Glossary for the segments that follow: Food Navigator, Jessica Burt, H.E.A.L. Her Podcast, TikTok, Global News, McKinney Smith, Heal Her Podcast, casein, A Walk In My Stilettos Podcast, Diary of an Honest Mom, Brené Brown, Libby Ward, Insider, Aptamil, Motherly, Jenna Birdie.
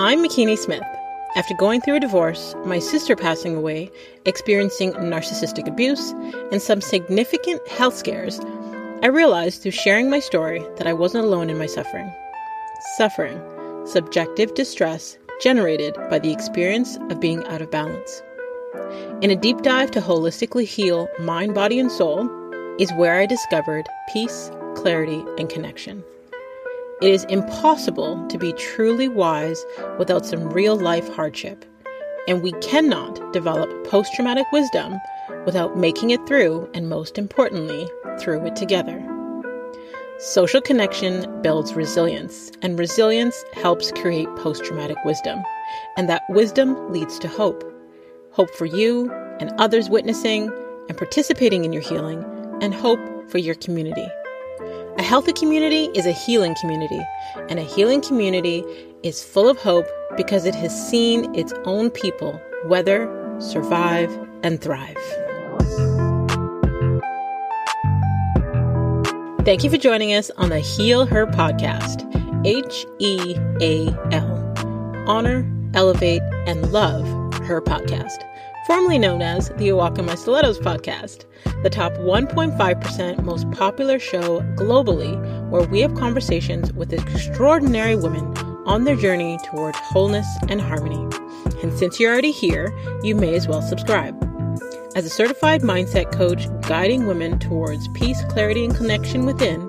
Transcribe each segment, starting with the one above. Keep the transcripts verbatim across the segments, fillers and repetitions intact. I'm McKinney Smith. After going through a divorce, my sister passing away, experiencing narcissistic abuse, and some significant health scares, I realized through sharing my story that I wasn't alone in my suffering. Suffering, subjective distress generated by the experience of being out of balance. In a deep dive to holistically heal mind, body, and soul is where I discovered peace, clarity, and connection. It is impossible to be truly wise without some real-life hardship, and we cannot develop post-traumatic wisdom without making it through, and most importantly, through it together. Social connection builds resilience, and resilience helps create post-traumatic wisdom, and that wisdom leads to hope. Hope for you and others witnessing and participating in your healing, and hope for your community. A healthy community is a healing community, and a healing community is full of hope because it has seen its own people weather, survive, and thrive. Thank you for joining us on the Heal Her Podcast, H E A L. Honor, elevate, and love her podcast. Formerly known as the A Walk In My Stilettos Podcast, the top one point five percent most popular show globally, where we have conversations with extraordinary women on their journey toward wholeness and harmony. And since you're already here, you may as well subscribe. As a certified mindset coach guiding women towards peace, clarity, and connection within,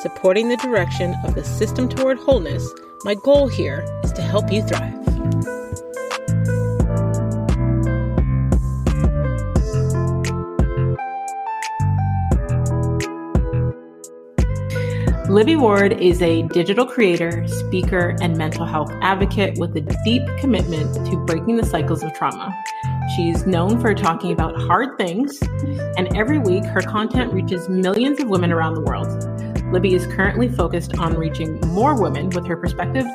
supporting the direction of the system toward wholeness, my goal here is to help you thrive. Libby Ward is a digital creator, speaker, and mental health advocate with a deep commitment to breaking the cycles of trauma. She's known for talking about hard things, and every week her content reaches millions of women around the world. Libby is currently focused on reaching more women with her perspective,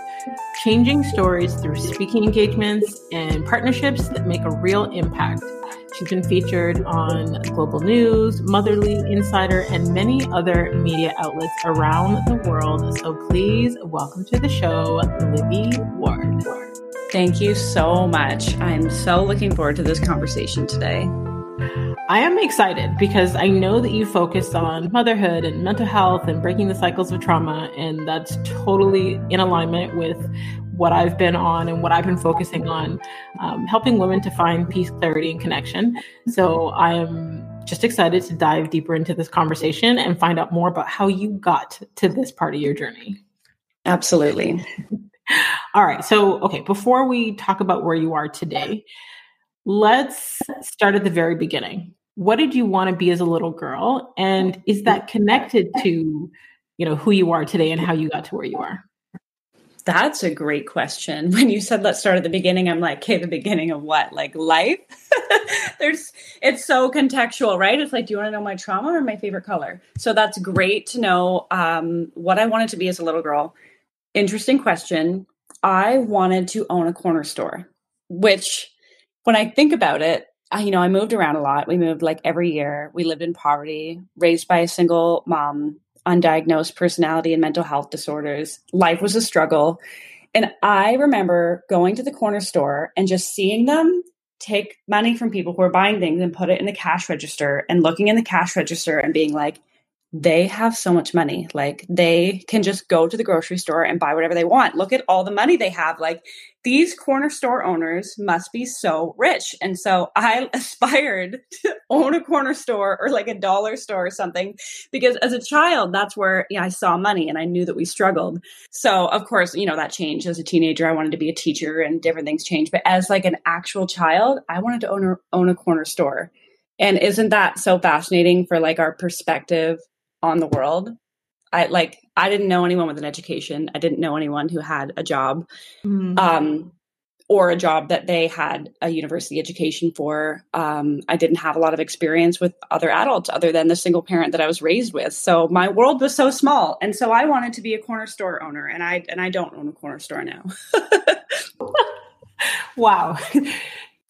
changing stories through speaking engagements and partnerships that make a real impact. She's been featured on Global News, Motherly, Insider, and many other media outlets around the world. So please welcome to the show, Libby Ward. Thank you so much. I'm so looking forward to this conversation today. I am excited because I know that you focus on motherhood and mental health and breaking the cycles of trauma, and that's totally in alignment with what I've been on and what I've been focusing on, um, helping women to find peace, clarity, and connection. So I am just excited to dive deeper into this conversation and find out more about how you got to this part of your journey. Absolutely. All right. So, okay, before we talk about where you are today, let's start at the very beginning. What did you want to be as a little girl? And is that connected to, you know, who you are today and how you got to where you are? That's a great question. When you said, let's start at the beginning, I'm like, okay, the beginning of what? Like life? There's, it's so contextual, right? It's like, do you want to know my trauma or my favorite color? So that's great to know um, what I wanted to be as a little girl. Interesting question. I wanted to own a corner store, which when I think about it, I, you know, I moved around a lot. We moved like every year. We lived in poverty, raised by a single mom, undiagnosed personality and mental health disorders. Life was a struggle. And I remember going to the corner store and just seeing them take money from people who are buying things and put it in the cash register, and looking in the cash register and being like, they have so much money. Like they can just go to the grocery store and buy whatever they want. Look at all the money they have. Like these corner store owners must be so rich. And so I aspired to own a corner store or like a dollar store or something, because as a child, that's where you know, I saw money and I knew that we struggled. So of course, you know, that changed as a teenager. I wanted to be a teacher and different things changed. But as like an actual child, I wanted to own a, own a corner store. And isn't that so fascinating for like our perspective on the world? I like, I didn't know anyone with an education. I didn't know anyone who had a job, mm-hmm. um, or a job that they had a university education for. Um, I didn't have a lot of experience with other adults other than the single parent that I was raised with. So my world was so small. And so I wanted to be a corner store owner, and I, and I don't own a corner store now. Wow.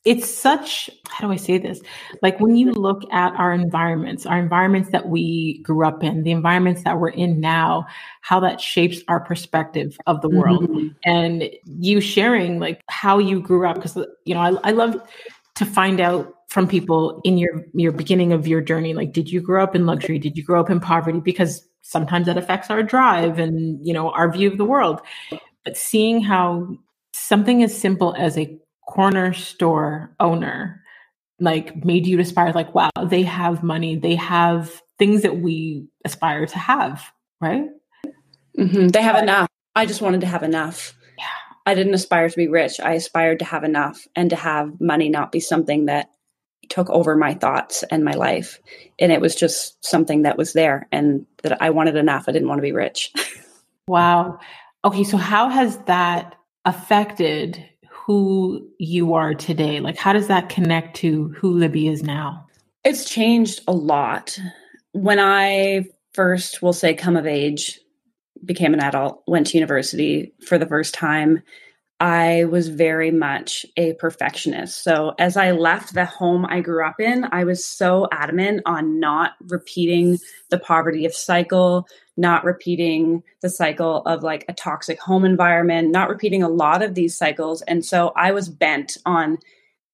it's such, how do I say this? Like when you look at our environments, our environments that we grew up in, the environments that we're in now, how that shapes our perspective of the world. Mm-hmm. And you sharing like how you grew up, because, you know, I, I love to find out from people in your, your beginning of your journey, like, did you grow up in luxury? Did you grow up in poverty? Because sometimes that affects our drive and, you know, our view of the world. But seeing how something as simple as a corner store owner like made you aspire, like, wow, they have money, they have things that we aspire to have, right? Mm-hmm. They have enough. I just wanted to have enough. Yeah. I didn't aspire to be rich. I aspired to have enough and to have money not be something that took over my thoughts and my life. And it was just something that was there and that I wanted enough. I didn't want to be rich. Wow. Okay. So how has that affected who you are today? Like, how does that connect to who Libby is now? It's changed a lot. When I first, we'll say, come of age, became an adult, went to university for the first time, I was very much a perfectionist. So as I left the home I grew up in, I was so adamant on not repeating the poverty of cycle, not repeating the cycle of like a toxic home environment, not repeating a lot of these cycles. And so I was bent on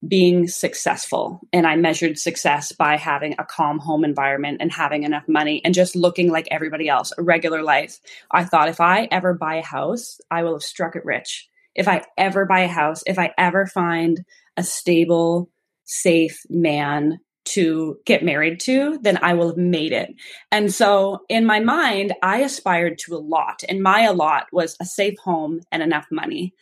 being successful. And I measured success by having a calm home environment and having enough money and just looking like everybody else, a regular life. I thought if I ever buy a house, I will have struck it rich. If I ever buy a house, if I ever find a stable, safe man to get married to, then I will have made it. And so in my mind, I aspired to a lot. And my a lot was a safe home and enough money.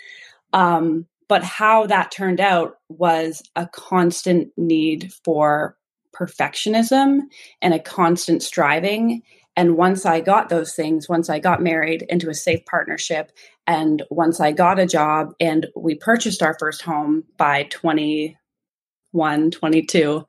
Um, but how that turned out was a constant need for perfectionism and a constant striving. And once I got those things, once I got married into a safe partnership, and once I got a job and we purchased our first home by twenty-one, twenty-two,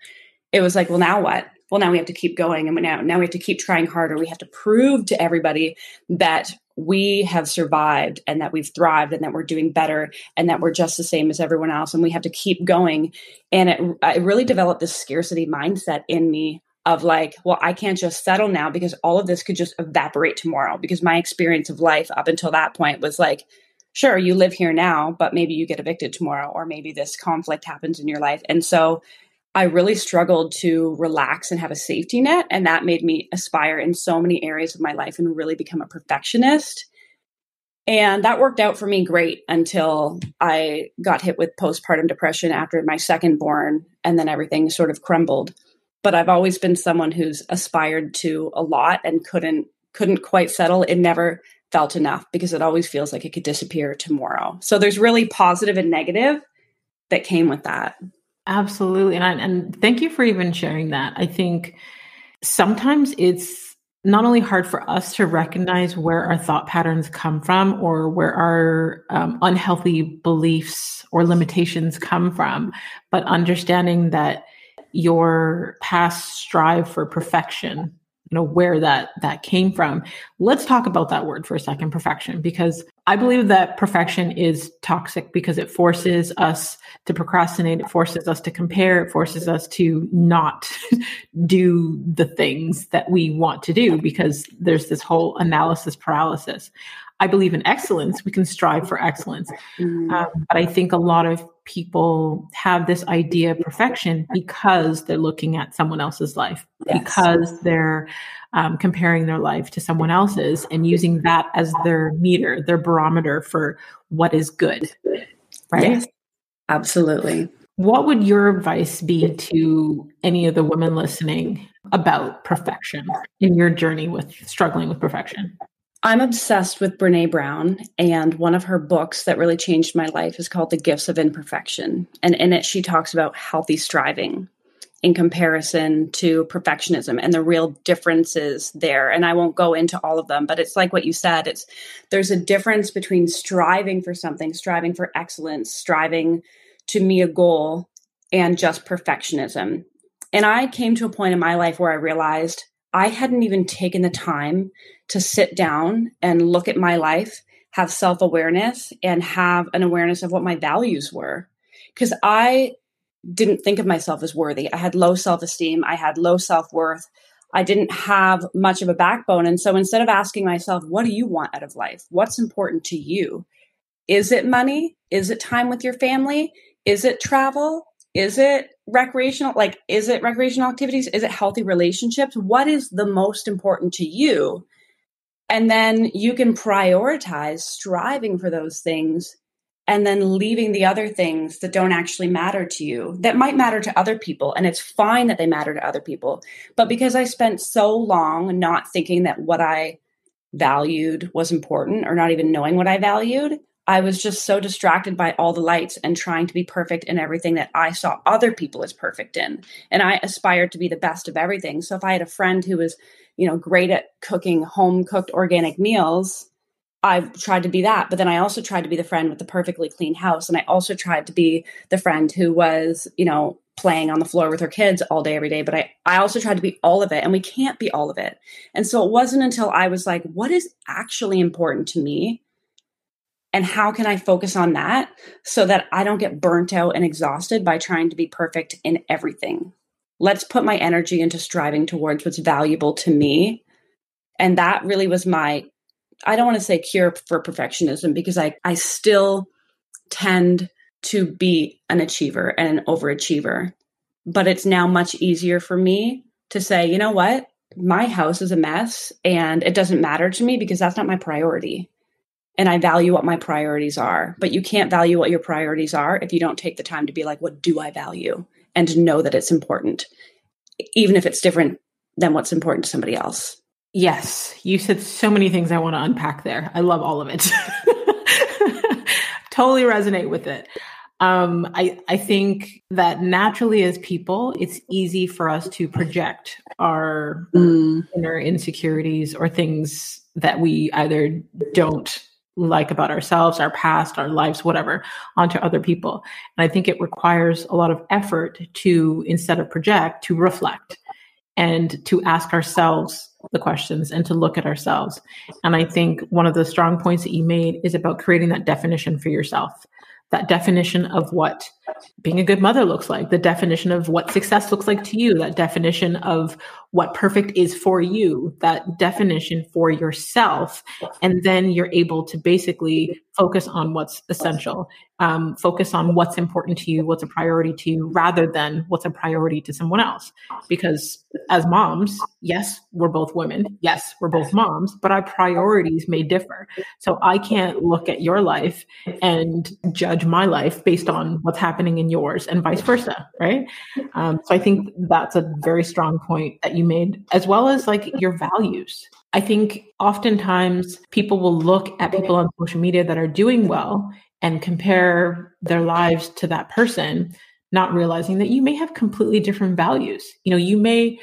it was like, well, now what? Well, now we have to keep going. And now, now we have to keep trying harder. We have to prove to everybody that we have survived and that we've thrived and that we're doing better and that we're just the same as everyone else. And we have to keep going. And it, it really developed this scarcity mindset in me of like, well, I can't just settle now because all of this could just evaporate tomorrow, because my experience of life up until that point was like, sure, you live here now, but maybe you get evicted tomorrow, or maybe this conflict happens in your life. And so I really struggled to relax and have a safety net. And that made me aspire in so many areas of my life and really become a perfectionist. And that worked out for me great until I got hit with postpartum depression after my second born, and then everything sort of crumbled. But I've always been someone who's aspired to a lot and couldn't couldn't quite settle. It never felt enough because it always feels like it could disappear tomorrow. So there's really positive and negative that came with that. Absolutely. And I, and thank you for even sharing that. I think sometimes it's not only hard for us to recognize where our thought patterns come from or where our um, unhealthy beliefs or limitations come from, but understanding that your past strive for perfection, you know, where that, that came from. Let's talk about that word for a second, perfection, because I believe that perfection is toxic because it forces us to procrastinate. It forces us to compare. It forces us to not do the things that we want to do because there's this whole analysis paralysis. I believe in excellence. We can strive for excellence. Um, but I think a lot of people have this idea of perfection because they're looking at someone else's life, yes, because they're um, comparing their life to someone else's and using that as their meter, their barometer for what is good, right? Yes, absolutely. What would your advice be to any of the women listening about perfection in your journey with struggling with perfection? I'm obsessed with Brené Brown, and one of her books that really changed my life is called The Gifts of Imperfection. And in it, she talks about healthy striving in comparison to perfectionism and the real differences there. And I won't go into all of them, but it's like what you said. It's there's a difference between striving for something, striving for excellence, striving to meet a goal, and just perfectionism. And I came to a point in my life where I realized I hadn't even taken the time to sit down and look at my life, have self-awareness, and have an awareness of what my values were. Because I didn't think of myself as worthy. I had low self-esteem. I had low self-worth. I didn't have much of a backbone. And so instead of asking myself, what do you want out of life? What's important to you? Is it money? Is it time with your family? Is it travel? Is it recreational? Like, is it recreational activities? Is it healthy relationships? What is the most important to you? And then you can prioritize striving for those things and then leaving the other things that don't actually matter to you, that might matter to other people. And it's fine that they matter to other people. But because I spent so long not thinking that what I valued was important, or not even knowing what I valued, I was just so distracted by all the lights and trying to be perfect in everything that I saw other people as perfect in. And I aspired to be the best of everything. So if I had a friend who was, you know, great at cooking home-cooked organic meals, I tried to be that. But then I also tried to be the friend with the perfectly clean house. And I also tried to be the friend who was, you know, playing on the floor with her kids all day, every day. But I, I also tried to be all of it, and we can't be all of it. And so it wasn't until I was like, what is actually important to me? And how can I focus on that so that I don't get burnt out and exhausted by trying to be perfect in everything? Let's put my energy into striving towards what's valuable to me. And that really was my, I don't want to say cure for perfectionism, because I, I still tend to be an achiever and an overachiever. But it's now much easier for me to say, you know what? My house is a mess and it doesn't matter to me because that's not my priority. And I value what my priorities are. But you can't value what your priorities are if you don't take the time to be like, what do I value? And to know that it's important, even if it's different than what's important to somebody else. Yes. You said so many things I want to unpack there. I love all of it. Totally resonate with it. Um, I, I think that naturally as people, it's easy for us to project our mm. inner insecurities or things that we either don't like about ourselves, our past, our lives, whatever, onto other people. And I think it requires a lot of effort to, instead of project, to reflect and to ask ourselves the questions and to look at ourselves. And I think one of the strong points that you made is about creating that definition for yourself, that definition of what being a good mother looks like, the definition of what success looks like to you, that definition of what perfect is for you, that definition for yourself. And then you're able to basically focus on what's essential, um, focus on what's important to you, what's a priority to you, rather than what's a priority to someone else. Because as moms, yes, we're both women. Yes, we're both moms, but our priorities may differ. So I can't look at your life and judge my life based on what's happening in yours and vice versa. Right. Um, so I think that's a very strong point that you made, as well as like your values. I think oftentimes people will look at people on social media that are doing well and compare their lives to that person, not realizing that you may have completely different values. You know, you may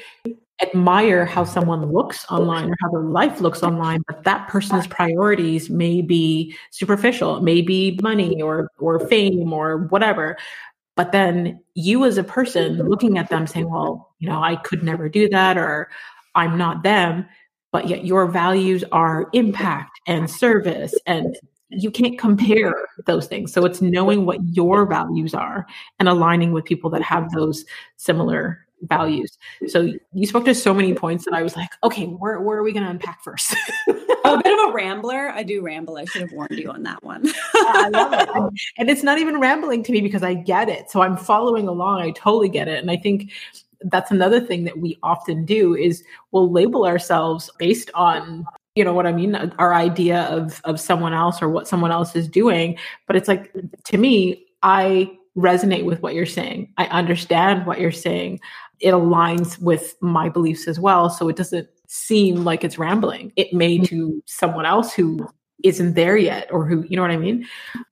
admire how someone looks online or how their life looks online, but that person's priorities may be superficial, may be money or or fame or whatever. But then you as a person looking at them saying, well, you know, I could never do that, or I'm not them, but yet your values are impact and service, and you can't compare those things. So it's knowing what your values are and aligning with people that have those similar values. So you spoke to so many points that I was like, okay, where, where are we going to unpack first? I'm a bit of a rambler. I do ramble. I should have warned you on that one. Yeah, I love it. And, and it's not even rambling to me because I get it. So I'm following along. I totally get it. And I think that's another thing that we often do is we'll label ourselves based on, you know what I mean, our idea of, of someone else or what someone else is doing. But it's like, to me, I resonate with what you're saying. I understand what you're saying. It aligns with my beliefs as well. So it doesn't seem like it's rambling. It may to someone else who isn't there yet or who, you know what I mean?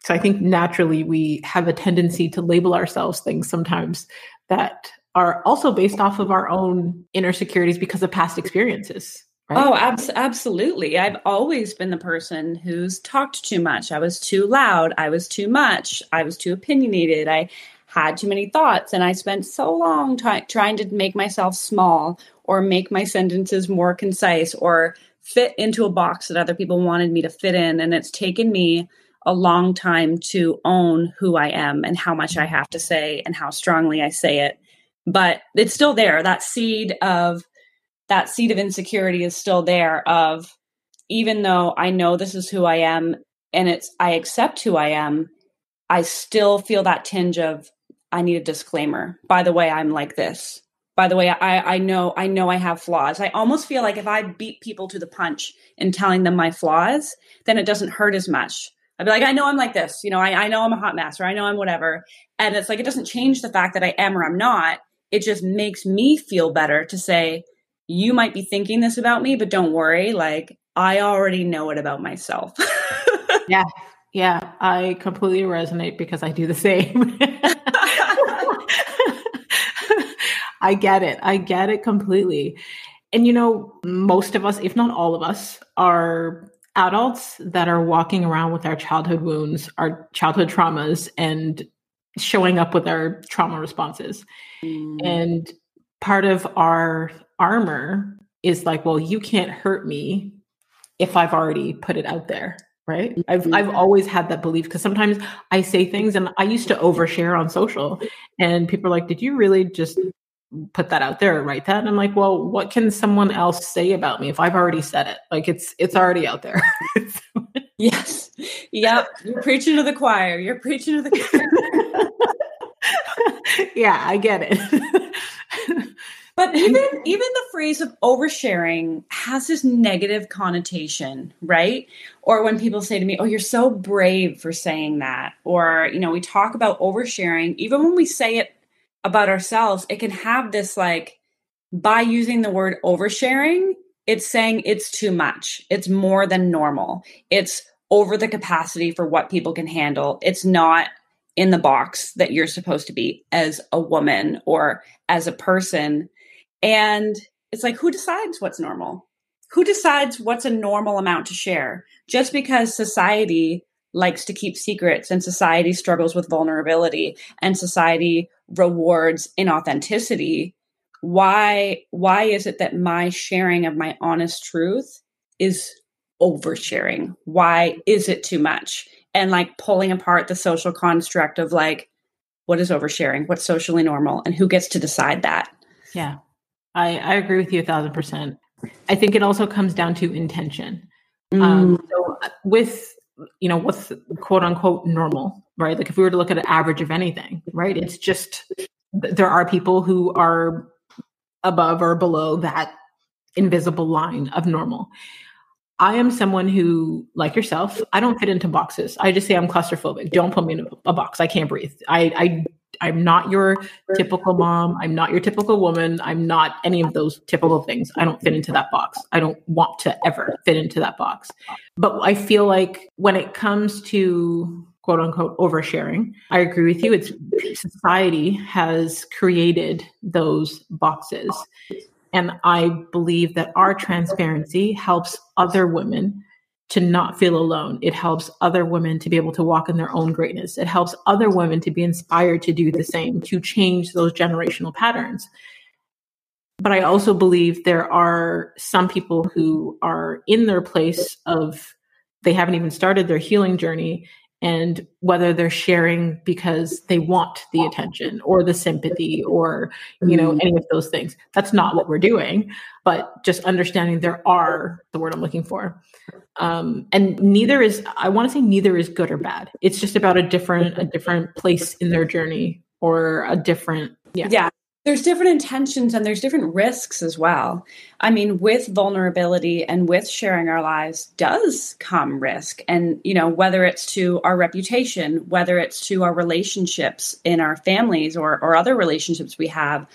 So I think naturally we have a tendency to label ourselves things sometimes that are also based off of our own inner securities because of past experiences. Right? Oh, abs- absolutely. I've always been the person who's talked too much. I was too loud. I was too much. I was too opinionated. I had too many thoughts. And I spent so long t- trying to make myself small or make my sentences more concise or fit into a box that other people wanted me to fit in. And it's taken me a long time to own who I am and how much I have to say and how strongly I say it. But it's still there. That seed of that seed of insecurity is still there of, even though I know this is who I am and it's, I accept who I am, I still feel that tinge of, I need a disclaimer. By the way, I'm like this. By the way, I, I know, I know I have flaws. I almost feel like if I beat people to the punch in telling them my flaws, then it doesn't hurt as much. I'd be like, I know I'm like this. You know, I, I know I'm a hot mess, or I know I'm whatever. And it's like, it doesn't change the fact that I am or I'm not. It just makes me feel better to say, you might be thinking this about me, but don't worry. Like, I already know it about myself. Yeah. Yeah. I completely resonate because I do the same. I get it. I get it completely. And, you know, most of us, if not all of us, are adults that are walking around with our childhood wounds, our childhood traumas, and showing up with our trauma responses. Mm. And part of our armor is like, well, you can't hurt me if I've already put it out there. Right. I've, I've always had that belief, because sometimes I say things, and I used to overshare on social, and people are like, did you really just put that out there or write that? And I'm like, well, what can someone else say about me if I've already said it? Like, it's, it's already out there. Yes. Yep. You're preaching to the choir. You're preaching to the choir. Yeah, I get it. But even, even the phrase of oversharing has this negative connotation, right? Or when people say to me, oh, you're so brave for saying that. Or, you know, we talk about oversharing, even when we say it about ourselves, it can have this, like, by using the word oversharing, it's saying it's too much. It's more than normal. It's over the capacity for what people can handle. It's not in the box that you're supposed to be as a woman or as a person. And it's like, who decides what's normal? Who decides what's a normal amount to share? Just because society likes to keep secrets, and society struggles with vulnerability, and society rewards inauthenticity, why, why is it that my sharing of my honest truth is oversharing? Why is it too much? And like pulling apart the social construct of like, what is oversharing? What's socially normal? And who gets to decide that? Yeah. I, I agree with you a thousand percent. I think it also comes down to intention. Mm. Um, so with, you know, what's quote unquote normal, right? Like if we were to look at an average of anything, right? It's just, there are people who are above or below that invisible line of normal. I am someone who, like yourself, I don't fit into boxes. I just say I'm claustrophobic. Don't put me in a box. I can't breathe. I, I I'm not your typical mom. I'm not your typical woman. I'm not any of those typical things. I don't fit into that box. I don't want to ever fit into that box. But I feel like when it comes to quote unquote oversharing, I agree with you. It's society has created those boxes. And I believe that our transparency helps other women to not feel alone. It helps other women to be able to walk in their own greatness. It helps other women to be inspired to do the same, to change those generational patterns. But I also believe there are some people who are in their place of, they haven't even started their healing journey, and whether they're sharing because they want the attention or the sympathy or, you know, any of those things. That's not what we're doing, but just understanding there are, the word I'm looking for. Um, and neither is, I want to say neither is good or bad. It's just about a different, a different place in their journey or a different, yeah. Yeah. There's different intentions and there's different risks as well. I mean, with vulnerability and with sharing our lives does come risk. And, you know, whether it's to our reputation, whether it's to our relationships in our families or, or other relationships we have,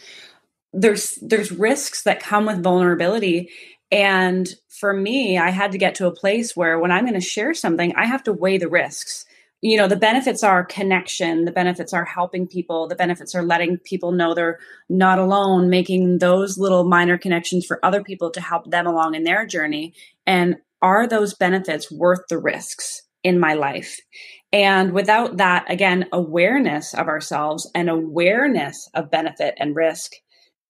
there's, there's risks that come with vulnerability. And for me, I had to get to a place where when I'm going to share something, I have to weigh the risks. You know, the benefits are connection, the benefits are helping people, the benefits are letting people know they're not alone, making those little minor connections for other people to help them along in their journey. And are those benefits worth the risks in my life? And without that, again, awareness of ourselves and awareness of benefit and risk,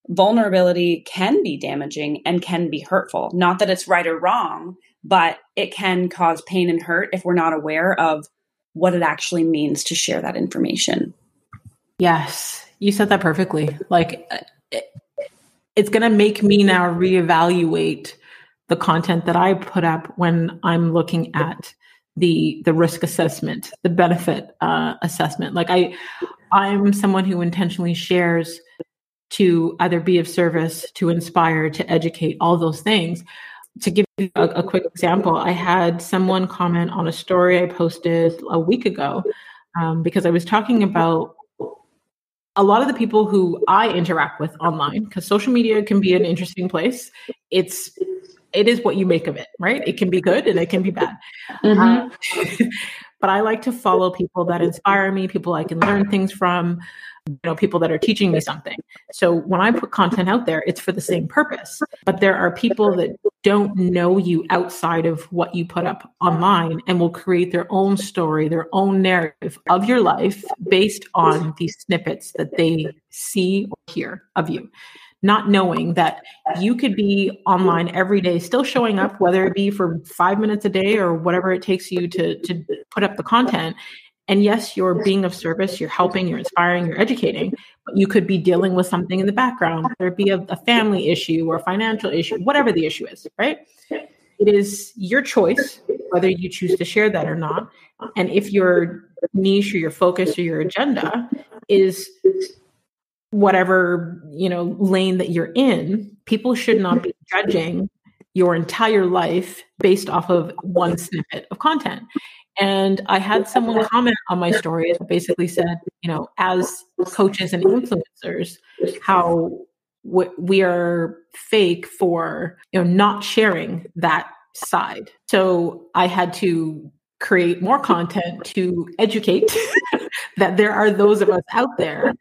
vulnerability can be damaging and can be hurtful. Not that it's right or wrong, but it can cause pain and hurt if we're not aware of what it actually means to share that information. Yes, you said that perfectly. Like, it, it's going to make me now reevaluate the content that I put up when I'm looking at the the risk assessment, the benefit uh, assessment. Like I, I'm someone who intentionally shares to either be of service, to inspire, to educate, all those things. To give you a, a quick example, I had someone comment on a story I posted a week ago um, because I was talking about a lot of the people who I interact with online, because social media can be an interesting place. It's It is what you make of it, right? It can be good and it can be bad. Mm-hmm. Uh, but I like to follow people that inspire me, people I can learn things from, you know, people that are teaching me something. So when I put content out there, it's for the same purpose. But there are people that don't know you outside of what you put up online and will create their own story, their own narrative of your life based on these snippets that they see or hear of you. Not knowing that you could be online every day, still showing up, whether it be for five minutes a day or whatever it takes you to, to put up the content. And yes, you're being of service, you're helping, you're inspiring, you're educating, but you could be dealing with something in the background, whether it be a, a family issue or a financial issue, whatever the issue is, right? It is your choice whether you choose to share that or not. And if your niche or your focus or your agenda is whatever, you know, lane that you're in, people should not be judging your entire life based off of one snippet of content. And I had someone comment on my story that basically said, you know, as coaches and influencers, how w- we are fake for, you know, not sharing that side. So I had to create more content to educate that there are those of us out there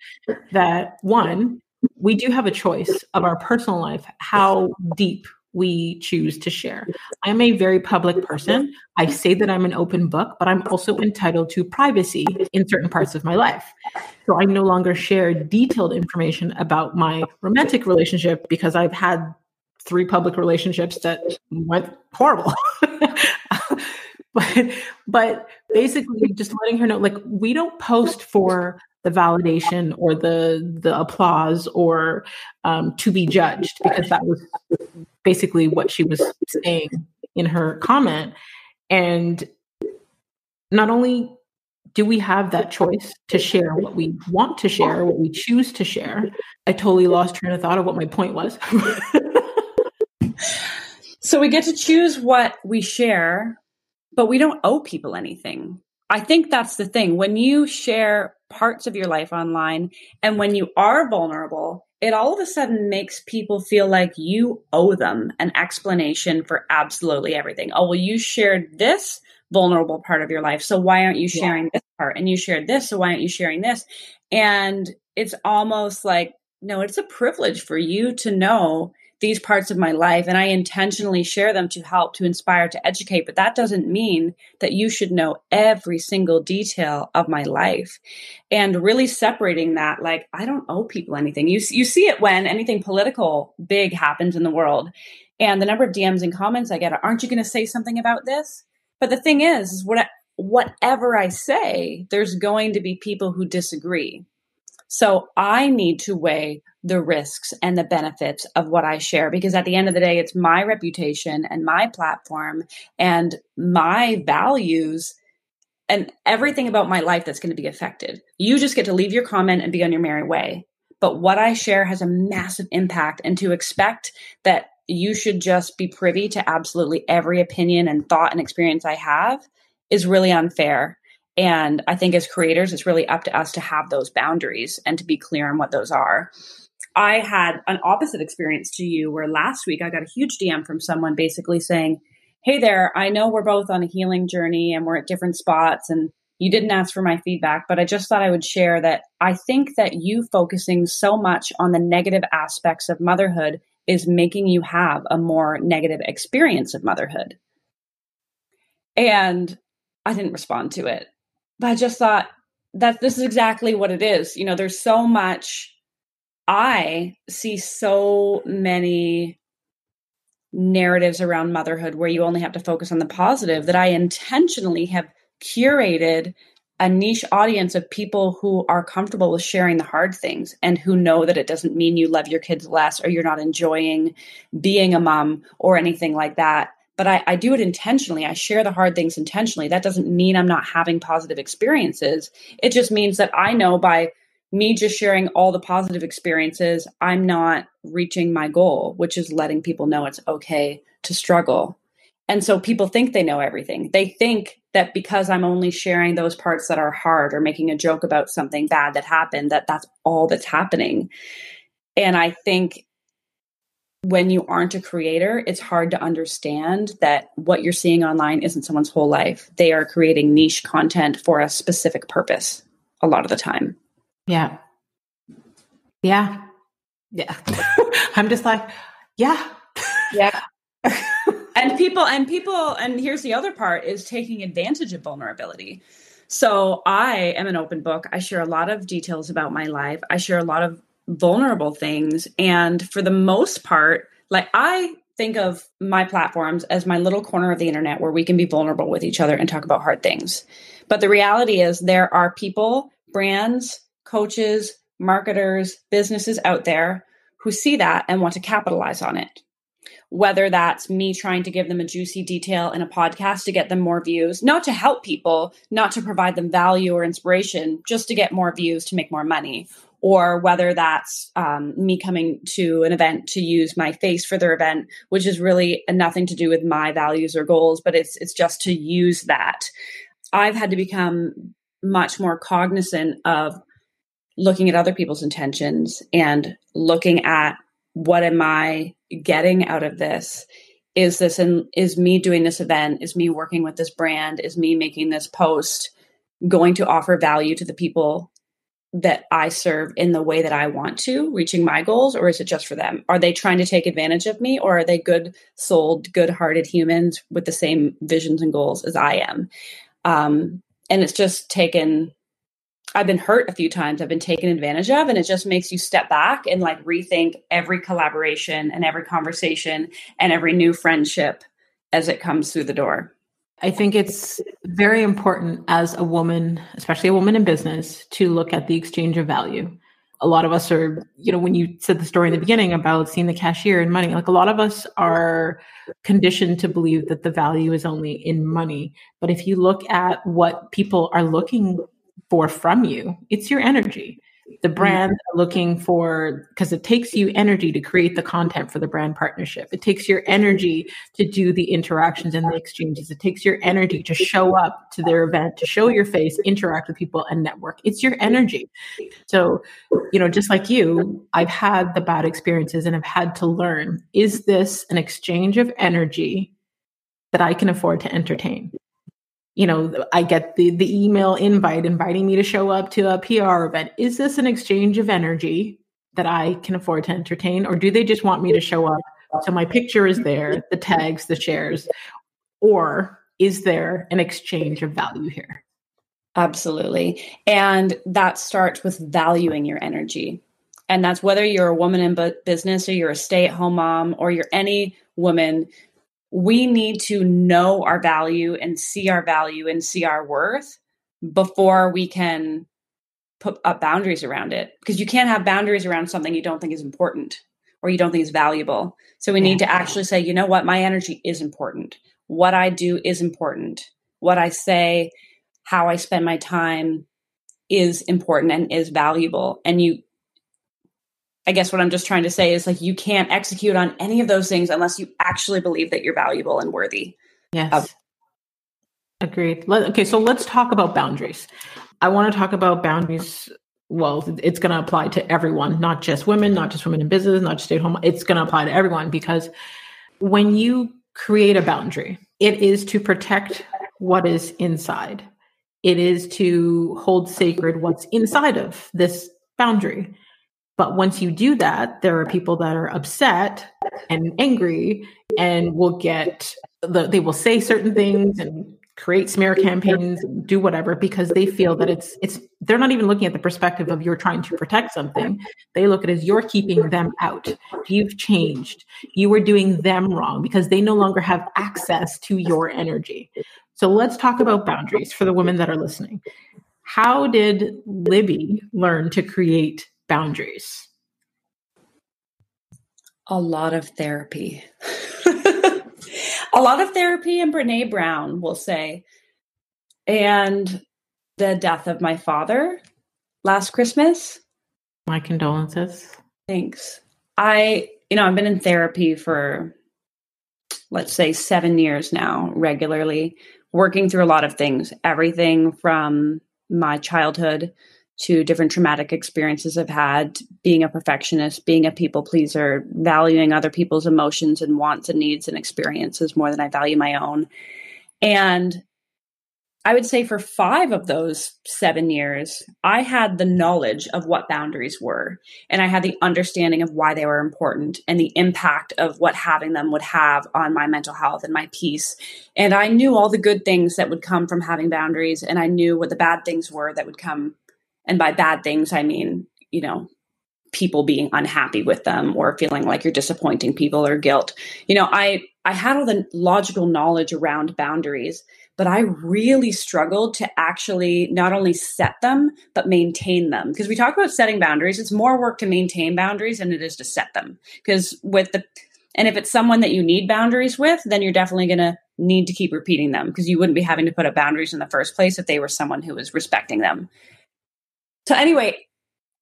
that, one, we do have a choice of our personal life, how deep we choose to share. I'm a very public person. I say that I'm an open book, but I'm also entitled to privacy in certain parts of my life. So I no longer share detailed information about my romantic relationship because I've had three public relationships that went horrible. But but basically just letting her know, like, we don't post for the validation or the the applause or um, to be judged, because that was basically what she was saying in her comment. And not only do we have that choice to share what we want to share, what we choose to share, I totally lost train of thought of what my point was. So we get to choose what we share, but we don't owe people anything. I think that's the thing. When you share parts of your life online and when you are vulnerable, it all of a sudden makes people feel like you owe them an explanation for absolutely everything. Oh, well, you shared this vulnerable part of your life, so why aren't you sharing yeah. this part? And you shared this, so why aren't you sharing this? And it's almost like, no, it's a privilege for you to know these parts of my life, and I intentionally share them to help, to inspire, to educate, but that doesn't mean that you should know every single detail of my life. And really separating that, like, I don't owe people anything. You, you see it when anything political big happens in the world, and the number of D Ms and comments I get are, aren't you going to say something about this? But the thing is, is what, whatever I say, there's going to be people who disagree. So I need to weigh the risks and the benefits of what I share, because at the end of the day, it's my reputation and my platform and my values and everything about my life that's going to be affected. You just get to leave your comment and be on your merry way. But what I share has a massive impact, and to expect that you should just be privy to absolutely every opinion and thought and experience I have is really unfair. And I think as creators, it's really up to us to have those boundaries and to be clear on what those are. I had an opposite experience to you, where last week I got a huge D M from someone basically saying, hey there, I know we're both on a healing journey and we're at different spots and you didn't ask for my feedback, but I just thought I would share that I think that you focusing so much on the negative aspects of motherhood is making you have a more negative experience of motherhood. And I didn't respond to it. But I just thought that this is exactly what it is. You know, there's so much, I see so many narratives around motherhood where you only have to focus on the positive, that I intentionally have curated a niche audience of people who are comfortable with sharing the hard things and who know that it doesn't mean you love your kids less or you're not enjoying being a mom or anything like that. But I, I do it intentionally. I share the hard things intentionally. That doesn't mean I'm not having positive experiences. It just means that I know by me just sharing all the positive experiences, I'm not reaching my goal, which is letting people know it's okay to struggle. And so people think they know everything. They think that because I'm only sharing those parts that are hard or making a joke about something bad that happened, that that's all that's happening. And I think when you aren't a creator, it's hard to understand that what you're seeing online isn't someone's whole life. They are creating niche content for a specific purpose a lot of the time. Yeah. Yeah. Yeah. I'm just like, yeah. Yeah. And people, and people, and here's the other part is taking advantage of vulnerability. So I am an open book. I share a lot of details about my life. I share a lot of vulnerable things. And for the most part, like I think of my platforms as my little corner of the internet where we can be vulnerable with each other and talk about hard things. But the reality is there are people, brands, coaches, marketers, businesses out there who see that and want to capitalize on it. Whether that's me trying to give them a juicy detail in a podcast to get them more views, not to help people, not to provide them value or inspiration, just to get more views to make more money. Or whether that's um, me coming to an event to use my face for their event, which is really nothing to do with my values or goals, but it's it's just to use that. I've had to become much more cognizant of looking at other people's intentions and looking at what am I getting out of this? Is this in, is me doing this event? Is me working with this brand? Is me making this post going to offer value to the people that I serve in the way that I want to, reaching my goals, or is it just for them? Are they trying to take advantage of me, or are they good-souled, good-hearted humans with the same visions and goals as I am? Um, and it's just taken... I've been hurt a few times. I've been taken advantage of, and it just makes you step back and like rethink every collaboration and every conversation and every new friendship as it comes through the door. I think it's very important as a woman, especially a woman in business, to look at the exchange of value. A lot of us are, you know, when you said the story in the beginning about seeing the cashier and money, like a lot of us are conditioned to believe that the value is only in money. But if you look at what people are looking for from you, it's your energy. The brand looking for, because it takes you energy to create the content for the brand partnership. It takes your energy to do the interactions and the exchanges. It takes your energy to show up to their event, to show your face, interact with people and network. It's your energy. So, you know, just like you, I've had the bad experiences and I've had to learn, is this an exchange of energy that I can afford to entertain? You know, I get the, the email invite inviting me to show up to a P R event. Is this an exchange of energy that I can afford to entertain? Or do they just want me to show up so my picture is there, the tags, the shares? Or is there an exchange of value here? Absolutely. And that starts with valuing your energy. And that's whether you're a woman in business or you're a stay-at-home mom or you're any woman. We need to know our value and see our value and see our worth before we can put up boundaries around it. Because you can't have boundaries around something you don't think is important or you don't think is valuable. So we need to actually say, you know what, my energy is important. What I do is important. What I say, how I spend my time is important and is valuable. And you I guess what I'm just trying to say is like, you can't execute on any of those things unless you actually believe that you're valuable and worthy. Yes. Of- Agreed. Let, okay. So let's talk about boundaries. I want to talk about boundaries. Well, it's going to apply to everyone, not just women, not just women in business, not just stay at home. It's going to apply to everyone because when you create a boundary, it is to protect what is inside. It is to hold sacred what's inside of this boundary. But once you do that, there are people that are upset and angry and will get, the, they will say certain things and create smear campaigns, and do whatever, because they feel that it's, it's, they're not even looking at the perspective of you're trying to protect something. They look at it as you're keeping them out. You've changed. You were doing them wrong because they no longer have access to your energy. So let's talk about boundaries for the women that are listening. How did Libby learn to create boundaries? A lot of therapy. A lot of therapy, and Brené Brown will say, and the death of my father last Christmas. My condolences. Thanks. I, you know, I've been in therapy for, let's say, seven years now, regularly, working through a lot of things, everything from my childhood to different traumatic experiences I've had, being a perfectionist, being a people pleaser, valuing other people's emotions and wants and needs and experiences more than I value my own. And I would say for five of those seven years, I had the knowledge of what boundaries were, and I had the understanding of why they were important and the impact of what having them would have on my mental health and my peace. And I knew all the good things that would come from having boundaries, and I knew what the bad things were that would come. And by bad things, I mean, you know, people being unhappy with them or feeling like you're disappointing people or guilt. You know, I, I had all the logical knowledge around boundaries, but I really struggled to actually not only set them, but maintain them. Because we talk about setting boundaries. It's more work to maintain boundaries than it is to set them. Because with the, and if it's someone that you need boundaries with, then you're definitely going to need to keep repeating them, because you wouldn't be having to put up boundaries in the first place if they were someone who was respecting them. So anyway,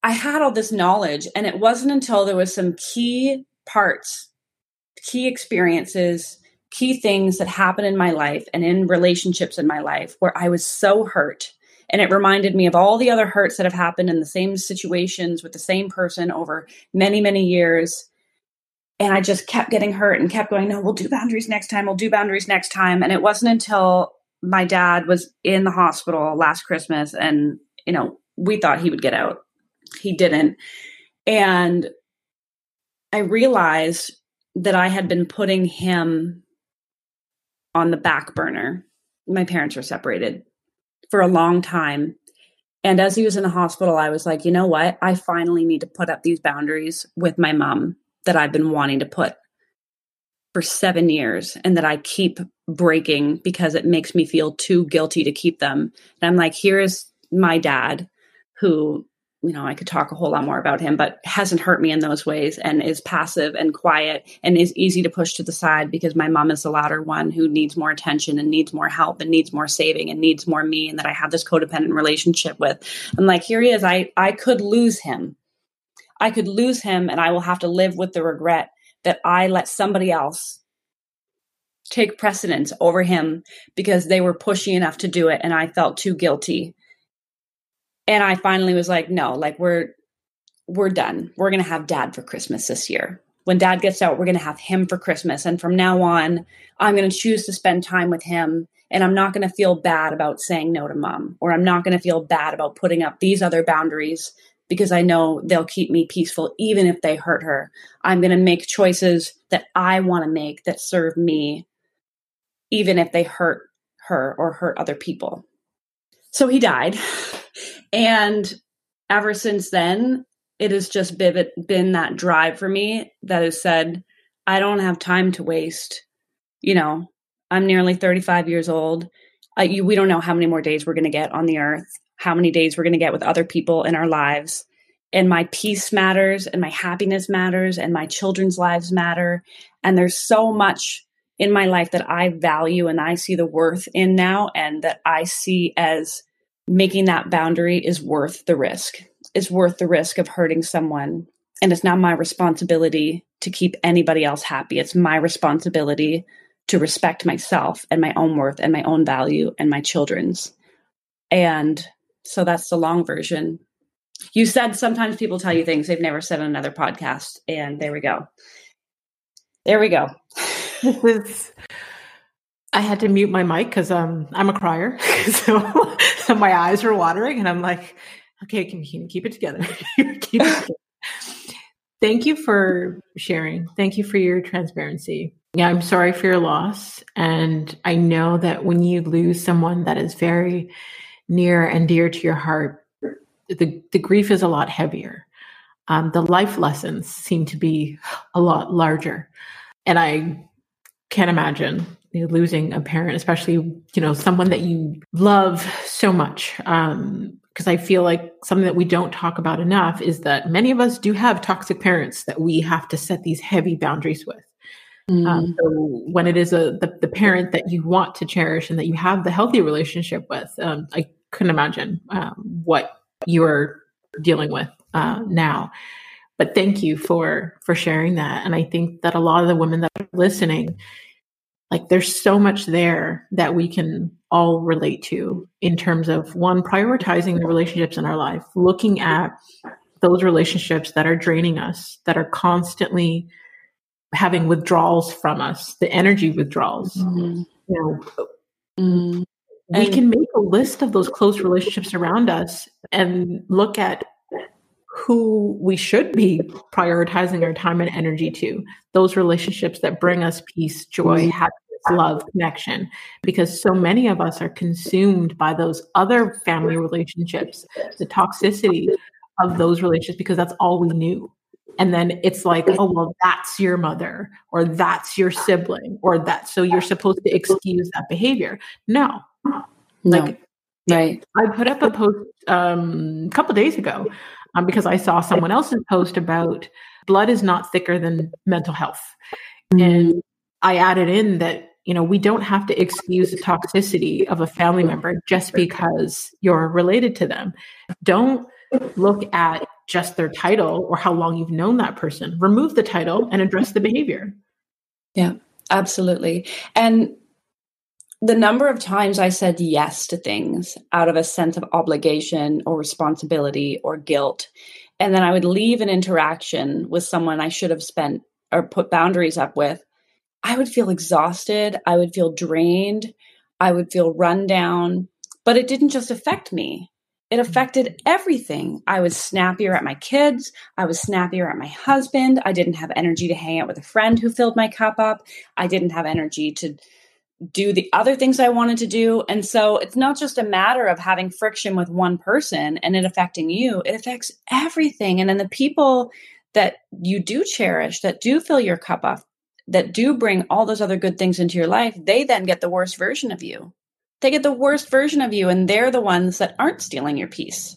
I had all this knowledge, and it wasn't until there was some key parts, key experiences, key things that happen in my life and in relationships in my life where I was so hurt. And it reminded me of all the other hurts that have happened in the same situations with the same person over many, many years. And I just kept getting hurt and kept going, no, we'll do boundaries next time. We'll do boundaries next time. And it wasn't until my dad was in the hospital last Christmas, and, you know, we thought he would get out. He didn't. And I realized that I had been putting him on the back burner. My parents were separated for a long time. And as he was in the hospital, I was like, you know what? I finally need to put up these boundaries with my mom that I've been wanting to put for seven years and that I keep breaking because it makes me feel too guilty to keep them. And I'm like, here is my dad who, you know, I could talk a whole lot more about him, but hasn't hurt me in those ways and is passive and quiet and is easy to push to the side because my mom is the louder one who needs more attention and needs more help and needs more saving and needs more me, and that I have this codependent relationship with. I'm like, here he is. I, I could lose him. I could lose him, and I will have to live with the regret that I let somebody else take precedence over him because they were pushy enough to do it and I felt too guilty. And I finally was like, no, like we're, we're done. We're going to have dad for Christmas this year. When dad gets out, we're going to have him for Christmas. And from now on, I'm going to choose to spend time with him. And I'm not going to feel bad about saying no to mom, or I'm not going to feel bad about putting up these other boundaries because I know they'll keep me peaceful, even if they hurt her. I'm going to make choices that I want to make that serve me, even if they hurt her or hurt other people. So he died. And ever since then, it has just been that drive for me that has said, I don't have time to waste. You know, I'm nearly thirty-five years old. Uh, you, we don't know how many more days we're going to get on the earth, how many days we're going to get with other people in our lives. And my peace matters, and my happiness matters, and my children's lives matter. And there's so much in my life that I value and I see the worth in now, and that I see as making that boundary is worth the risk. It's worth the risk of hurting someone. And it's not my responsibility to keep anybody else happy. It's my responsibility to respect myself and my own worth and my own value and my children's. And so that's the long version. You said sometimes people tell you things they've never said on another podcast. And there we go. There we go. I had to mute my mic because um, I'm a crier. So, so my eyes were watering and I'm like, okay, can you keep it together? keep it together. Thank you for sharing. Thank you for your transparency. Yeah, I'm sorry for your loss. And I know that when you lose someone that is very near and dear to your heart, the, the grief is a lot heavier. Um, the life lessons seem to be a lot larger. And I can't imagine you know, losing a parent, especially, you know, someone that you love so much. Um, Because I feel like something that we don't talk about enough is that many of us do have toxic parents that we have to set these heavy boundaries with. Mm. Um, so when it is a the, the parent that you want to cherish and that you have the healthy relationship with, um, I couldn't imagine um, what you are dealing with uh, now. But thank you for for sharing that. And I think that a lot of the women that are listening, like there's so much there that we can all relate to in terms of one, prioritizing the relationships in our life, looking at those relationships that are draining us, that are constantly having withdrawals from us, the energy withdrawals. Mm-hmm. You know, mm-hmm. We and can make a list of those close relationships around us and look at who we should be prioritizing our time and energy to, those relationships that bring us peace, joy, mm-hmm. happiness, love, connection, because so many of us are consumed by those other family relationships, the toxicity of those relationships, because that's all we knew. And then it's like, oh, well, that's your mother, or that's your sibling, or that. So you're supposed to excuse that behavior. No, no. Like, right. I put up a post um, a couple of days ago um, because I saw someone else's post about blood is not thicker than mental health. Mm-hmm. And I added in that, you know, we don't have to excuse the toxicity of a family member just because you're related to them. Don't look at just their title or how long you've known that person. Remove the title and address the behavior. Yeah, absolutely. And the number of times I said yes to things out of a sense of obligation or responsibility or guilt, and then I would leave an interaction with someone I should have spent or put boundaries up with, I would feel exhausted. I would feel drained. I would feel run down. But it didn't just affect me. It affected everything. I was snappier at my kids. I was snappier at my husband. I didn't have energy to hang out with a friend who filled my cup up. I didn't have energy to do the other things I wanted to do. And so it's not just a matter of having friction with one person and it affecting you. It affects everything. And then the people that you do cherish, that do fill your cup up, that do bring all those other good things into your life, they then get the worst version of you. They get the worst version of you, and they're the ones that aren't stealing your peace.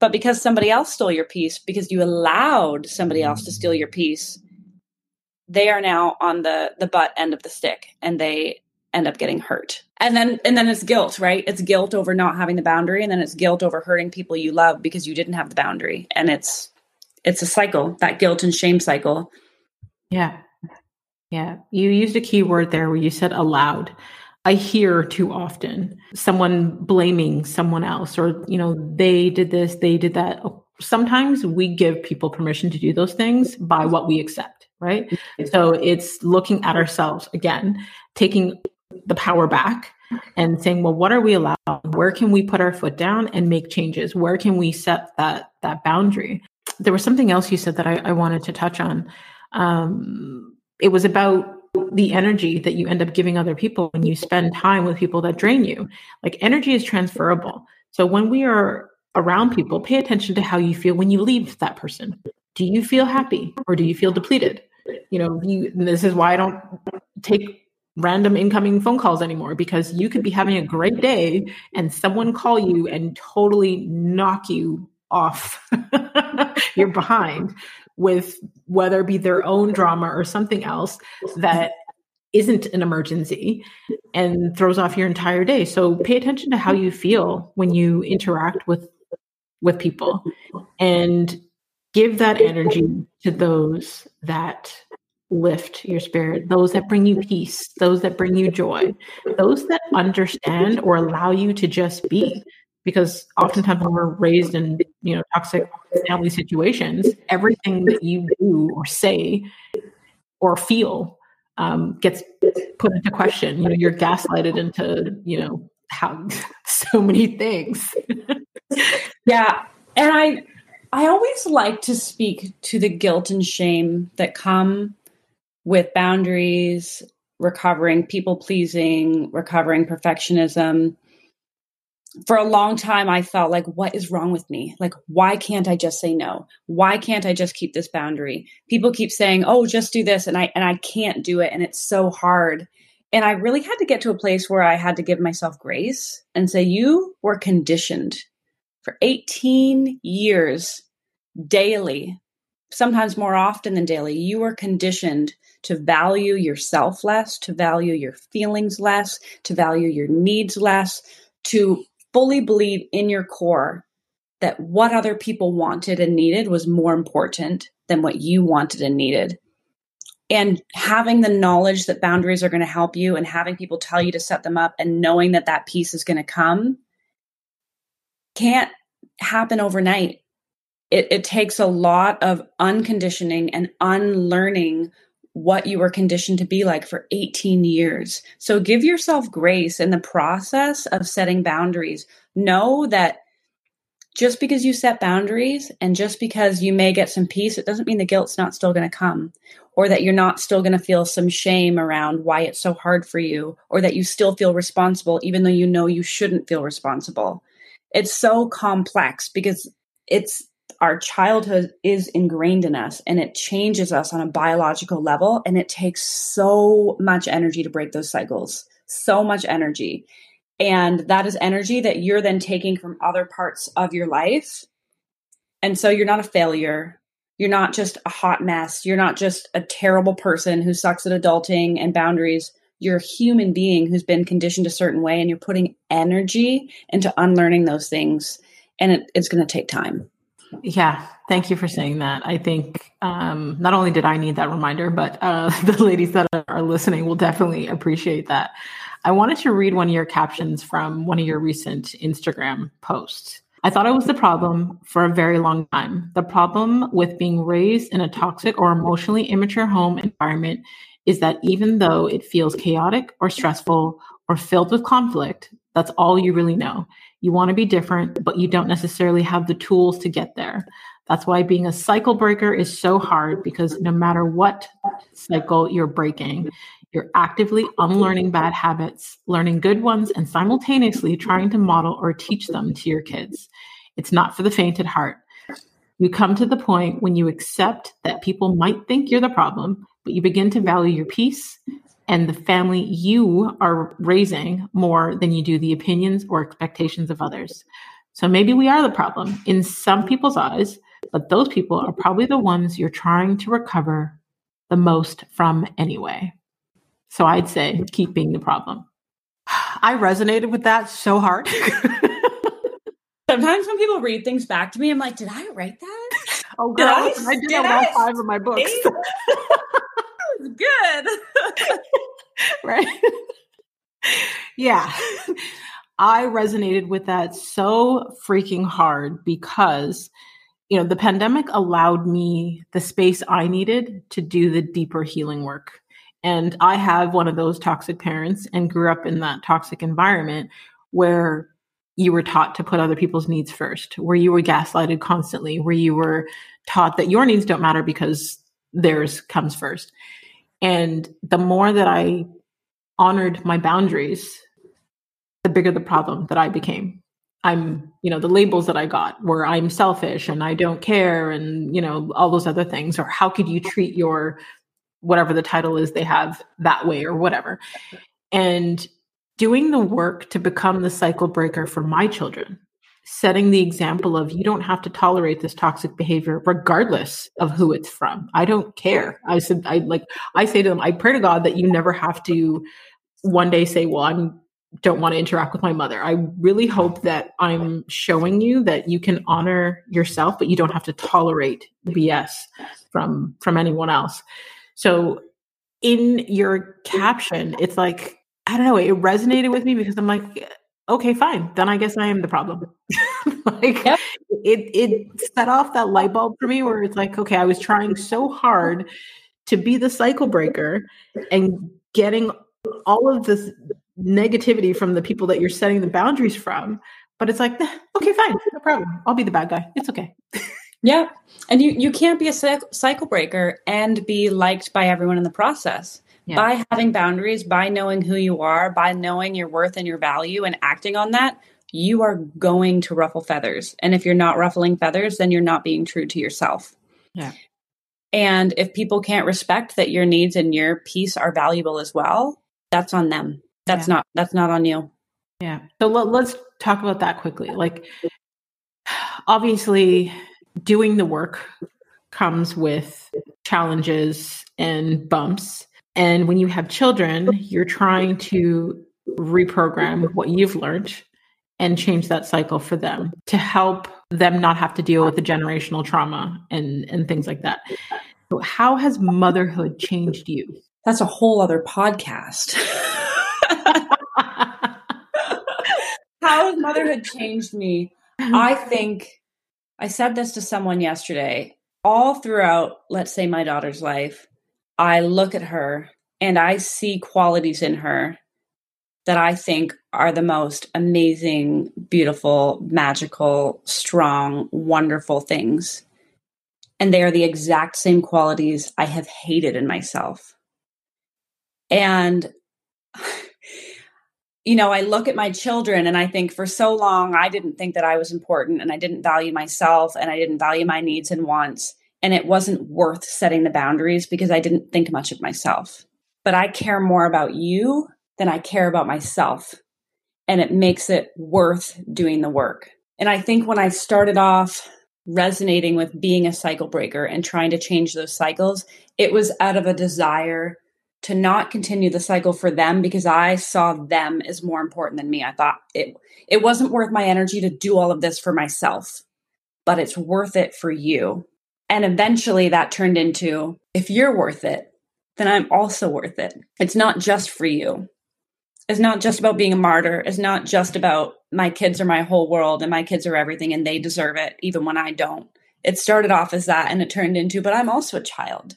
But because somebody else stole your peace, because you allowed somebody else to steal your peace, they are now on the, the butt end of the stick, and they end up getting hurt. And then and then it's guilt, right? It's guilt over not having the boundary, and then it's guilt over hurting people you love because you didn't have the boundary. And it's it's a cycle, that guilt and shame cycle. Yeah. Yeah. You used a key word there where you said allowed. I hear too often someone blaming someone else, or, you know, they did this, they did that. Sometimes we give people permission to do those things by what we accept, right? So it's looking at ourselves again, taking the power back and saying, well, what are we allowing? Where can we put our foot down and make changes? Where can we set that, that boundary? There was something else you said that I, I wanted to touch on. Um, It was about the energy that you end up giving other people when you spend time with people that drain you. Like, energy is transferable. So when we are around people, pay attention to how you feel when you leave that person. Do you feel happy, or do you feel depleted? You know, you, this is why I don't take random incoming phone calls anymore, because you could be having a great day and someone call you and totally knock you off. You're behind, with whether it be their own drama or something else that isn't an emergency, and throws off your entire day. So pay attention to how you feel when you interact with, with people, and give that energy to those that lift your spirit, those that bring you peace, those that bring you joy, those that understand or allow you to just be. Because oftentimes when we're raised in, you know, toxic family situations, everything that you do or say or feel um, gets put into question. You know, you're gaslighted into, you know, how so many things. Yeah. And I, I always like to speak to the guilt and shame that come with boundaries, recovering people pleasing, recovering perfectionism. For a long time, I felt like, what is wrong with me? Like, why can't I just say no? Why can't I just keep this boundary? People keep saying, oh, just do this. And I, and I can't do it. And it's so hard. And I really had to get to a place where I had to give myself grace and say, you were conditioned for eighteen years daily, sometimes more often than daily. You were conditioned to value yourself less, to value your feelings less, to value your needs less, to fully believe in your core that what other people wanted and needed was more important than what you wanted and needed. And having the knowledge that boundaries are going to help you and having people tell you to set them up and knowing that that peace is going to come can't happen overnight. It, it takes a lot of unconditioning and unlearning what you were conditioned to be like for eighteen years. So give yourself grace in the process of setting boundaries. Know that just because you set boundaries and just because you may get some peace, it doesn't mean the guilt's not still going to come, or that you're not still going to feel some shame around why it's so hard for you, or that you still feel responsible, even though you know you shouldn't feel responsible. It's so complex because it's our childhood is ingrained in us and it changes us on a biological level. And it takes so much energy to break those cycles, so much energy. And that is energy that you're then taking from other parts of your life. And so you're not a failure. You're not just a hot mess. You're not just a terrible person who sucks at adulting and boundaries. You're a human being who's been conditioned a certain way, and you're putting energy into unlearning those things. And it, it's going to take time. Yeah. Thank you for saying that. I think um, not only did I need that reminder, but uh, the ladies that are listening will definitely appreciate that. I wanted to read one of your captions from one of your recent Instagram posts. I thought I was the problem for a very long time. The problem with being raised in a toxic or emotionally immature home environment is that even though it feels chaotic or stressful or filled with conflict, that's all you really know. You want to be different, but you don't necessarily have the tools to get there. That's why being a cycle breaker is so hard, because no matter what cycle you're breaking, you're actively unlearning bad habits, learning good ones, and simultaneously trying to model or teach them to your kids. It's not for the faint at heart. You come to the point when you accept that people might think you're the problem, but you begin to value your peace and the family you are raising more than you do the opinions or expectations of others. So maybe we are the problem in some people's eyes, but those people are probably the ones you're trying to recover the most from anyway. So I'd say keep being the problem. I resonated with that so hard. Sometimes when people read things back to me, I'm like, did I write that? Oh, girl, I, I did that all five of my books. That was good. Right? Yeah. I resonated with that so freaking hard because, you know, the pandemic allowed me the space I needed to do the deeper healing work. And I have one of those toxic parents and grew up in that toxic environment where you were taught to put other people's needs first, where you were gaslighted constantly, where you were taught that your needs don't matter because theirs comes first. And the more that I honored my boundaries, the bigger the problem that I became. I'm, you know, the labels that I got were I'm selfish and I don't care and, you know, all those other things, or how could you treat your whatever the title is they have that way or whatever. And doing the work to become the cycle breaker for my children, setting the example of you don't have to tolerate this toxic behavior regardless of who it's from. I don't care. I said, I like, I say to them, I pray to God that you never have to one day say, well, I don't want to interact with my mother. I really hope that I'm showing you that you can honor yourself, but you don't have to tolerate the B S from, from anyone else. So in your caption, it's like, I don't know, it resonated with me because I'm like, okay, fine. Then I guess I am the problem. Like yep. it it set off that light bulb for me where it's like, okay, I was trying so hard to be the cycle breaker and getting all of this negativity from the people that you're setting the boundaries from. But it's like, okay, fine, no problem. I'll be the bad guy. It's okay. Yeah. And you, you can't be a cycle breaker and be liked by everyone in the process. Yeah. By having boundaries, by knowing who you are, by knowing your worth and your value and acting on that, you are going to ruffle feathers. And if you're not ruffling feathers, then you're not being true to yourself. Yeah. And if people can't respect that your needs and your peace are valuable as well, that's on them. That's yeah. not, that's not on you. Yeah. So let, let's talk about that quickly. Like, obviously doing the work comes with challenges and bumps. And when you have children, you're trying to reprogram what you've learned and change that cycle for them to help them not have to deal with the generational trauma and, and things like that. So how has motherhood changed you? That's a whole other podcast. How has motherhood changed me? I think I said this to someone yesterday. All throughout, let's say, my daughter's life, I look at her and I see qualities in her that I think are the most amazing, beautiful, magical, strong, wonderful things. And they are the exact same qualities I have hated in myself. And, you know, I look at my children and I think for so long, I didn't think that I was important and I didn't value myself and I didn't value my needs and wants. And it wasn't worth setting the boundaries because I didn't think much of myself. But I care more about you than I care about myself. And it makes it worth doing the work. And I think when I started off resonating with being a cycle breaker and trying to change those cycles, it was out of a desire to not continue the cycle for them because I saw them as more important than me. I thought it, it wasn't worth my energy to do all of this for myself, but it's worth it for you. And eventually that turned into, if you're worth it, then I'm also worth it. It's not just for you. It's not just about being a martyr. It's not just about my kids are my whole world and my kids are everything and they deserve it, even when I don't. It started off as that and it turned into, but I'm also a child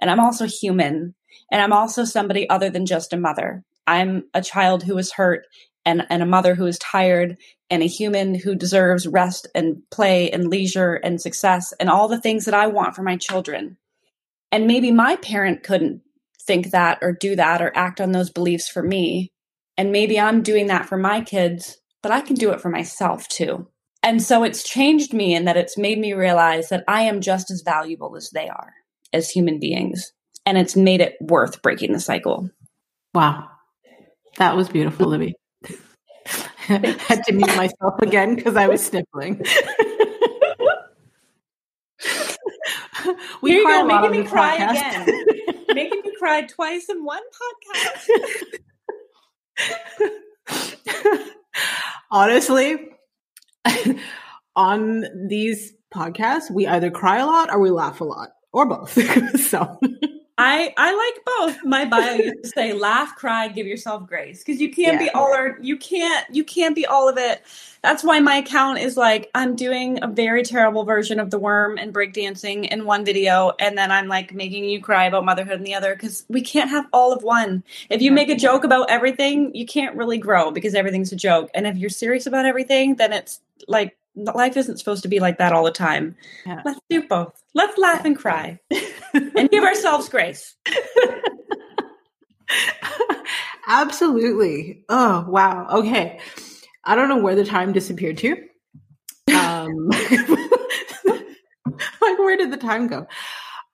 and I'm also human and I'm also somebody other than just a mother. I'm a child who is hurt and, and a mother who is tired and a human who deserves rest and play and leisure and success and all the things that I want for my children. And maybe my parent couldn't think that or do that or act on those beliefs for me. And maybe I'm doing that for my kids, but I can do it for myself too. And so it's changed me in that it's made me realize that I am just as valuable as they are as human beings. And it's made it worth breaking the cycle. Wow. That was beautiful, Libby. I had to mute myself again because I was sniffling. We Here you go, making me cry podcast. Again. Making me cry twice in one podcast. Honestly, on these podcasts, we either cry a lot or we laugh a lot, or both. So I I like both. My bio used to say, "Laugh, cry, give yourself grace," because you can't yeah. be all or you can't you can't be all of it. That's why my account is like I'm doing a very terrible version of the worm and breakdancing in one video, and then I'm like making you cry about motherhood in the other, because we can't have all of one. If you make a joke about everything, you can't really grow because everything's a joke. And if you're serious about everything, then it's like life isn't supposed to be like that all the time. Yeah. Let's do both. Let's laugh and cry. And give ourselves grace. Absolutely. Oh, wow. Okay. I don't know where the time disappeared to. Um, like, where did the time go?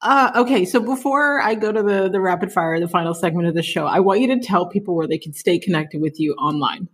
Uh, okay. So before I go to the, the rapid fire, the final segment of the show, I want you to tell people where they can stay connected with you online.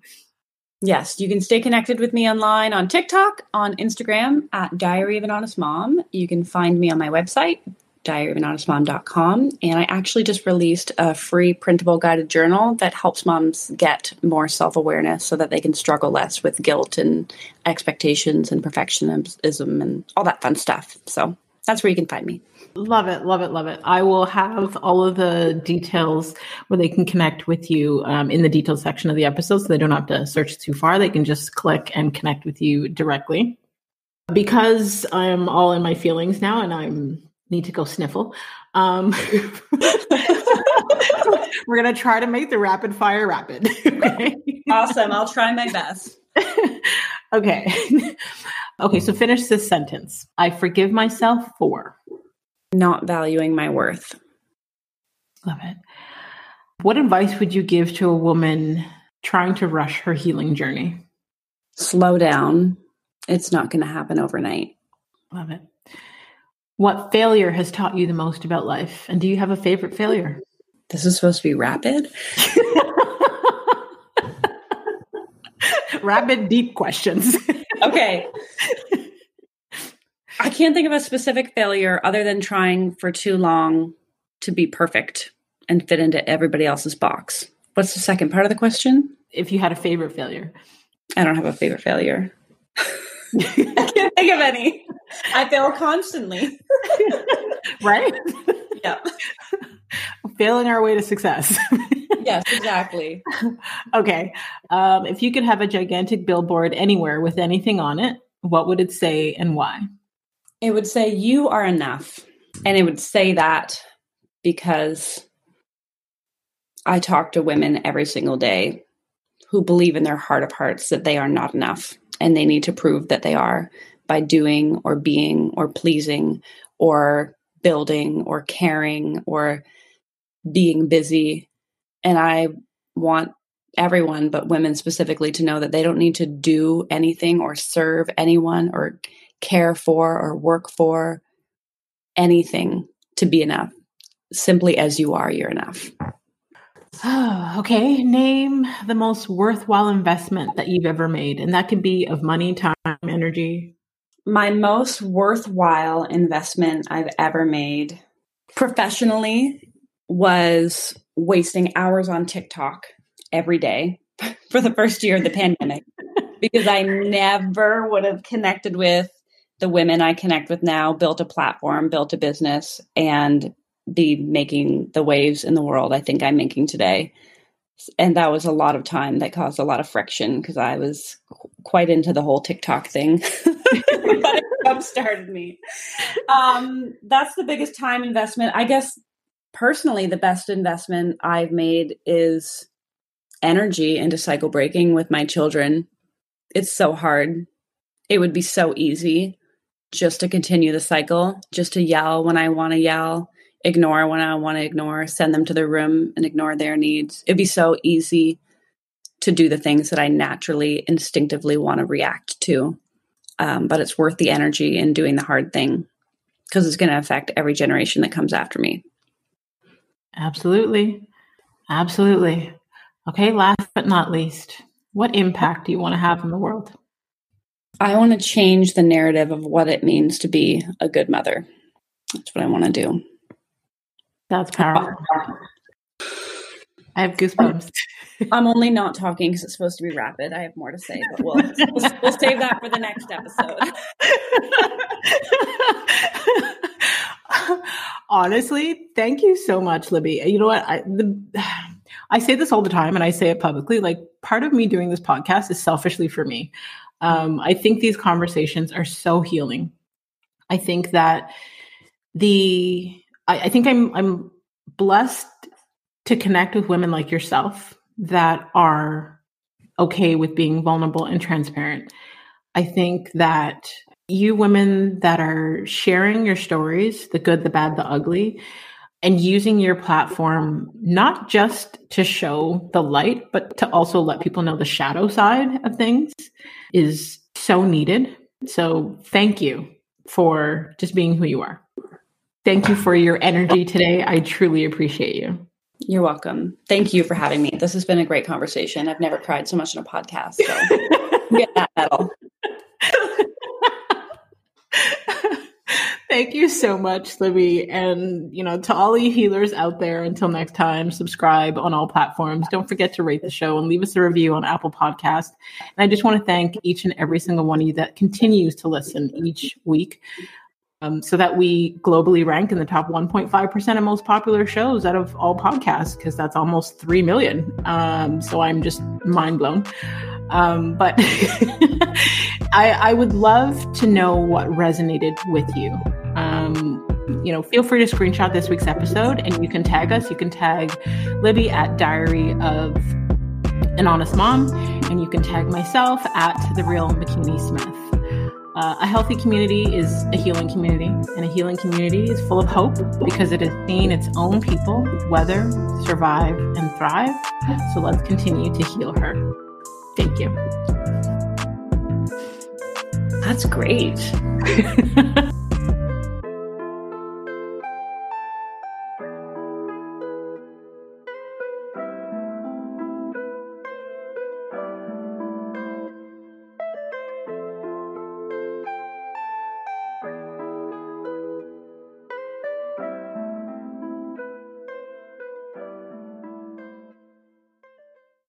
Yes, you can stay connected with me online on TikTok, on Instagram at Diary of an Honest Mom. You can find me on my website, diary of an honest mom dot com. And I actually just released a free printable guided journal that helps moms get more self-awareness so that they can struggle less with guilt and expectations and perfectionism and all that fun stuff. So that's where you can find me. Love it. Love it. Love it. I will have all of the details where they can connect with you um, in the details section of the episode. So they don't have to search too far. They can just click and connect with you directly. Because I'm all in my feelings now and I'm need to go sniffle. Um, we're going to try to make the rapid fire rapid. Okay. Awesome. I'll try my best. Okay. Okay. So finish this sentence. I forgive myself for not valuing my worth. Love it. What advice would you give to a woman trying to rush her healing journey? Slow down. It's not going to happen overnight. Love it. What failure has taught you the most about life? And do you have a favorite failure? this is supposed to be rapid? Rapid, deep questions. Okay. I can't think of a specific failure other than trying for too long to be perfect and fit into everybody else's box. What's the second part of the question? If you had a favorite failure. I don't have a favorite failure. I can't think of any. I fail constantly. Right? Yeah. Failing our way to success. Yes, exactly. Okay. Um, if you could have a gigantic billboard anywhere with anything on it, what would it say and why? It would say, you are enough. And it would say that because I talk to women every single day who believe in their heart of hearts that they are not enough. And they need to prove that they are by doing or being or pleasing or building or caring or being busy. And I want everyone, but women specifically, to know that they don't need to do anything or serve anyone or care for or work for anything to be enough. Simply as you are, you're enough. Oh, okay. Name the most worthwhile investment that you've ever made. And that could be of money, time, energy. My most worthwhile investment I've ever made professionally was wasting hours on TikTok every day for the first year of the pandemic, because I never would have connected with the women I connect with now, built a platform, built a business, and be making the waves in the world I think I'm making today. And that was a lot of time that caused a lot of friction because I was qu- quite into the whole TikTok thing. But it jump-started me. Um, that's the biggest time investment. I guess personally, the best investment I've made is energy into cycle breaking with my children. It's so hard. It would be so easy just to continue the cycle, just to yell when I want to yell, ignore when I want to ignore, send them to their room and ignore their needs. It'd be so easy to do the things that I naturally, instinctively want to react to. Um, but it's worth the energy in doing the hard thing because it's going to affect every generation that comes after me. Absolutely. Absolutely. Okay. Last but not least, what impact do you want to have in the world? I want to change the narrative of what it means to be a good mother. That's what I want to do. That's powerful. I have goosebumps. I'm only not talking because it's supposed to be rapid. I have more to say, but we'll, we'll, we'll save that for the next episode. Honestly, thank you so much, Libby. You know what? I, the, I say this all the time and I say it publicly. Like, part of me doing this podcast is selfishly for me. Um, I think these conversations are so healing. I think that the... I think I'm I'm blessed to connect with women like yourself that are okay with being vulnerable and transparent. I think that you women that are sharing your stories, the good, the bad, the ugly, and using your platform not just to show the light, but to also let people know the shadow side of things is so needed. So thank you for just being who you are. Thank you for your energy today. I truly appreciate you. You're welcome. Thank you for having me. This has been a great conversation. I've never cried so much in a podcast. So get that medal. Thank you so much, Libby. And, you know, to all you healers out there, until next time, subscribe on all platforms. Don't forget to rate the show and leave us a review on Apple Podcast. And I just want to thank each and every single one of you that continues to listen each week. Um, so that we globally rank in the top one point five percent of most popular shows out of all podcasts, because that's almost three million. Um, so I'm just mind blown. Um, but I, I would love to know what resonated with you. Um, you know, feel free to screenshot this week's episode and you can tag us. You can tag Libby at Diary of an Honest Mom, and you can tag myself at The Real McKinney Smith. Uh, a healthy community is a healing community, and a healing community is full of hope because it has seen its own people weather, survive, and thrive. So let's continue to heal her. Thank you. That's great.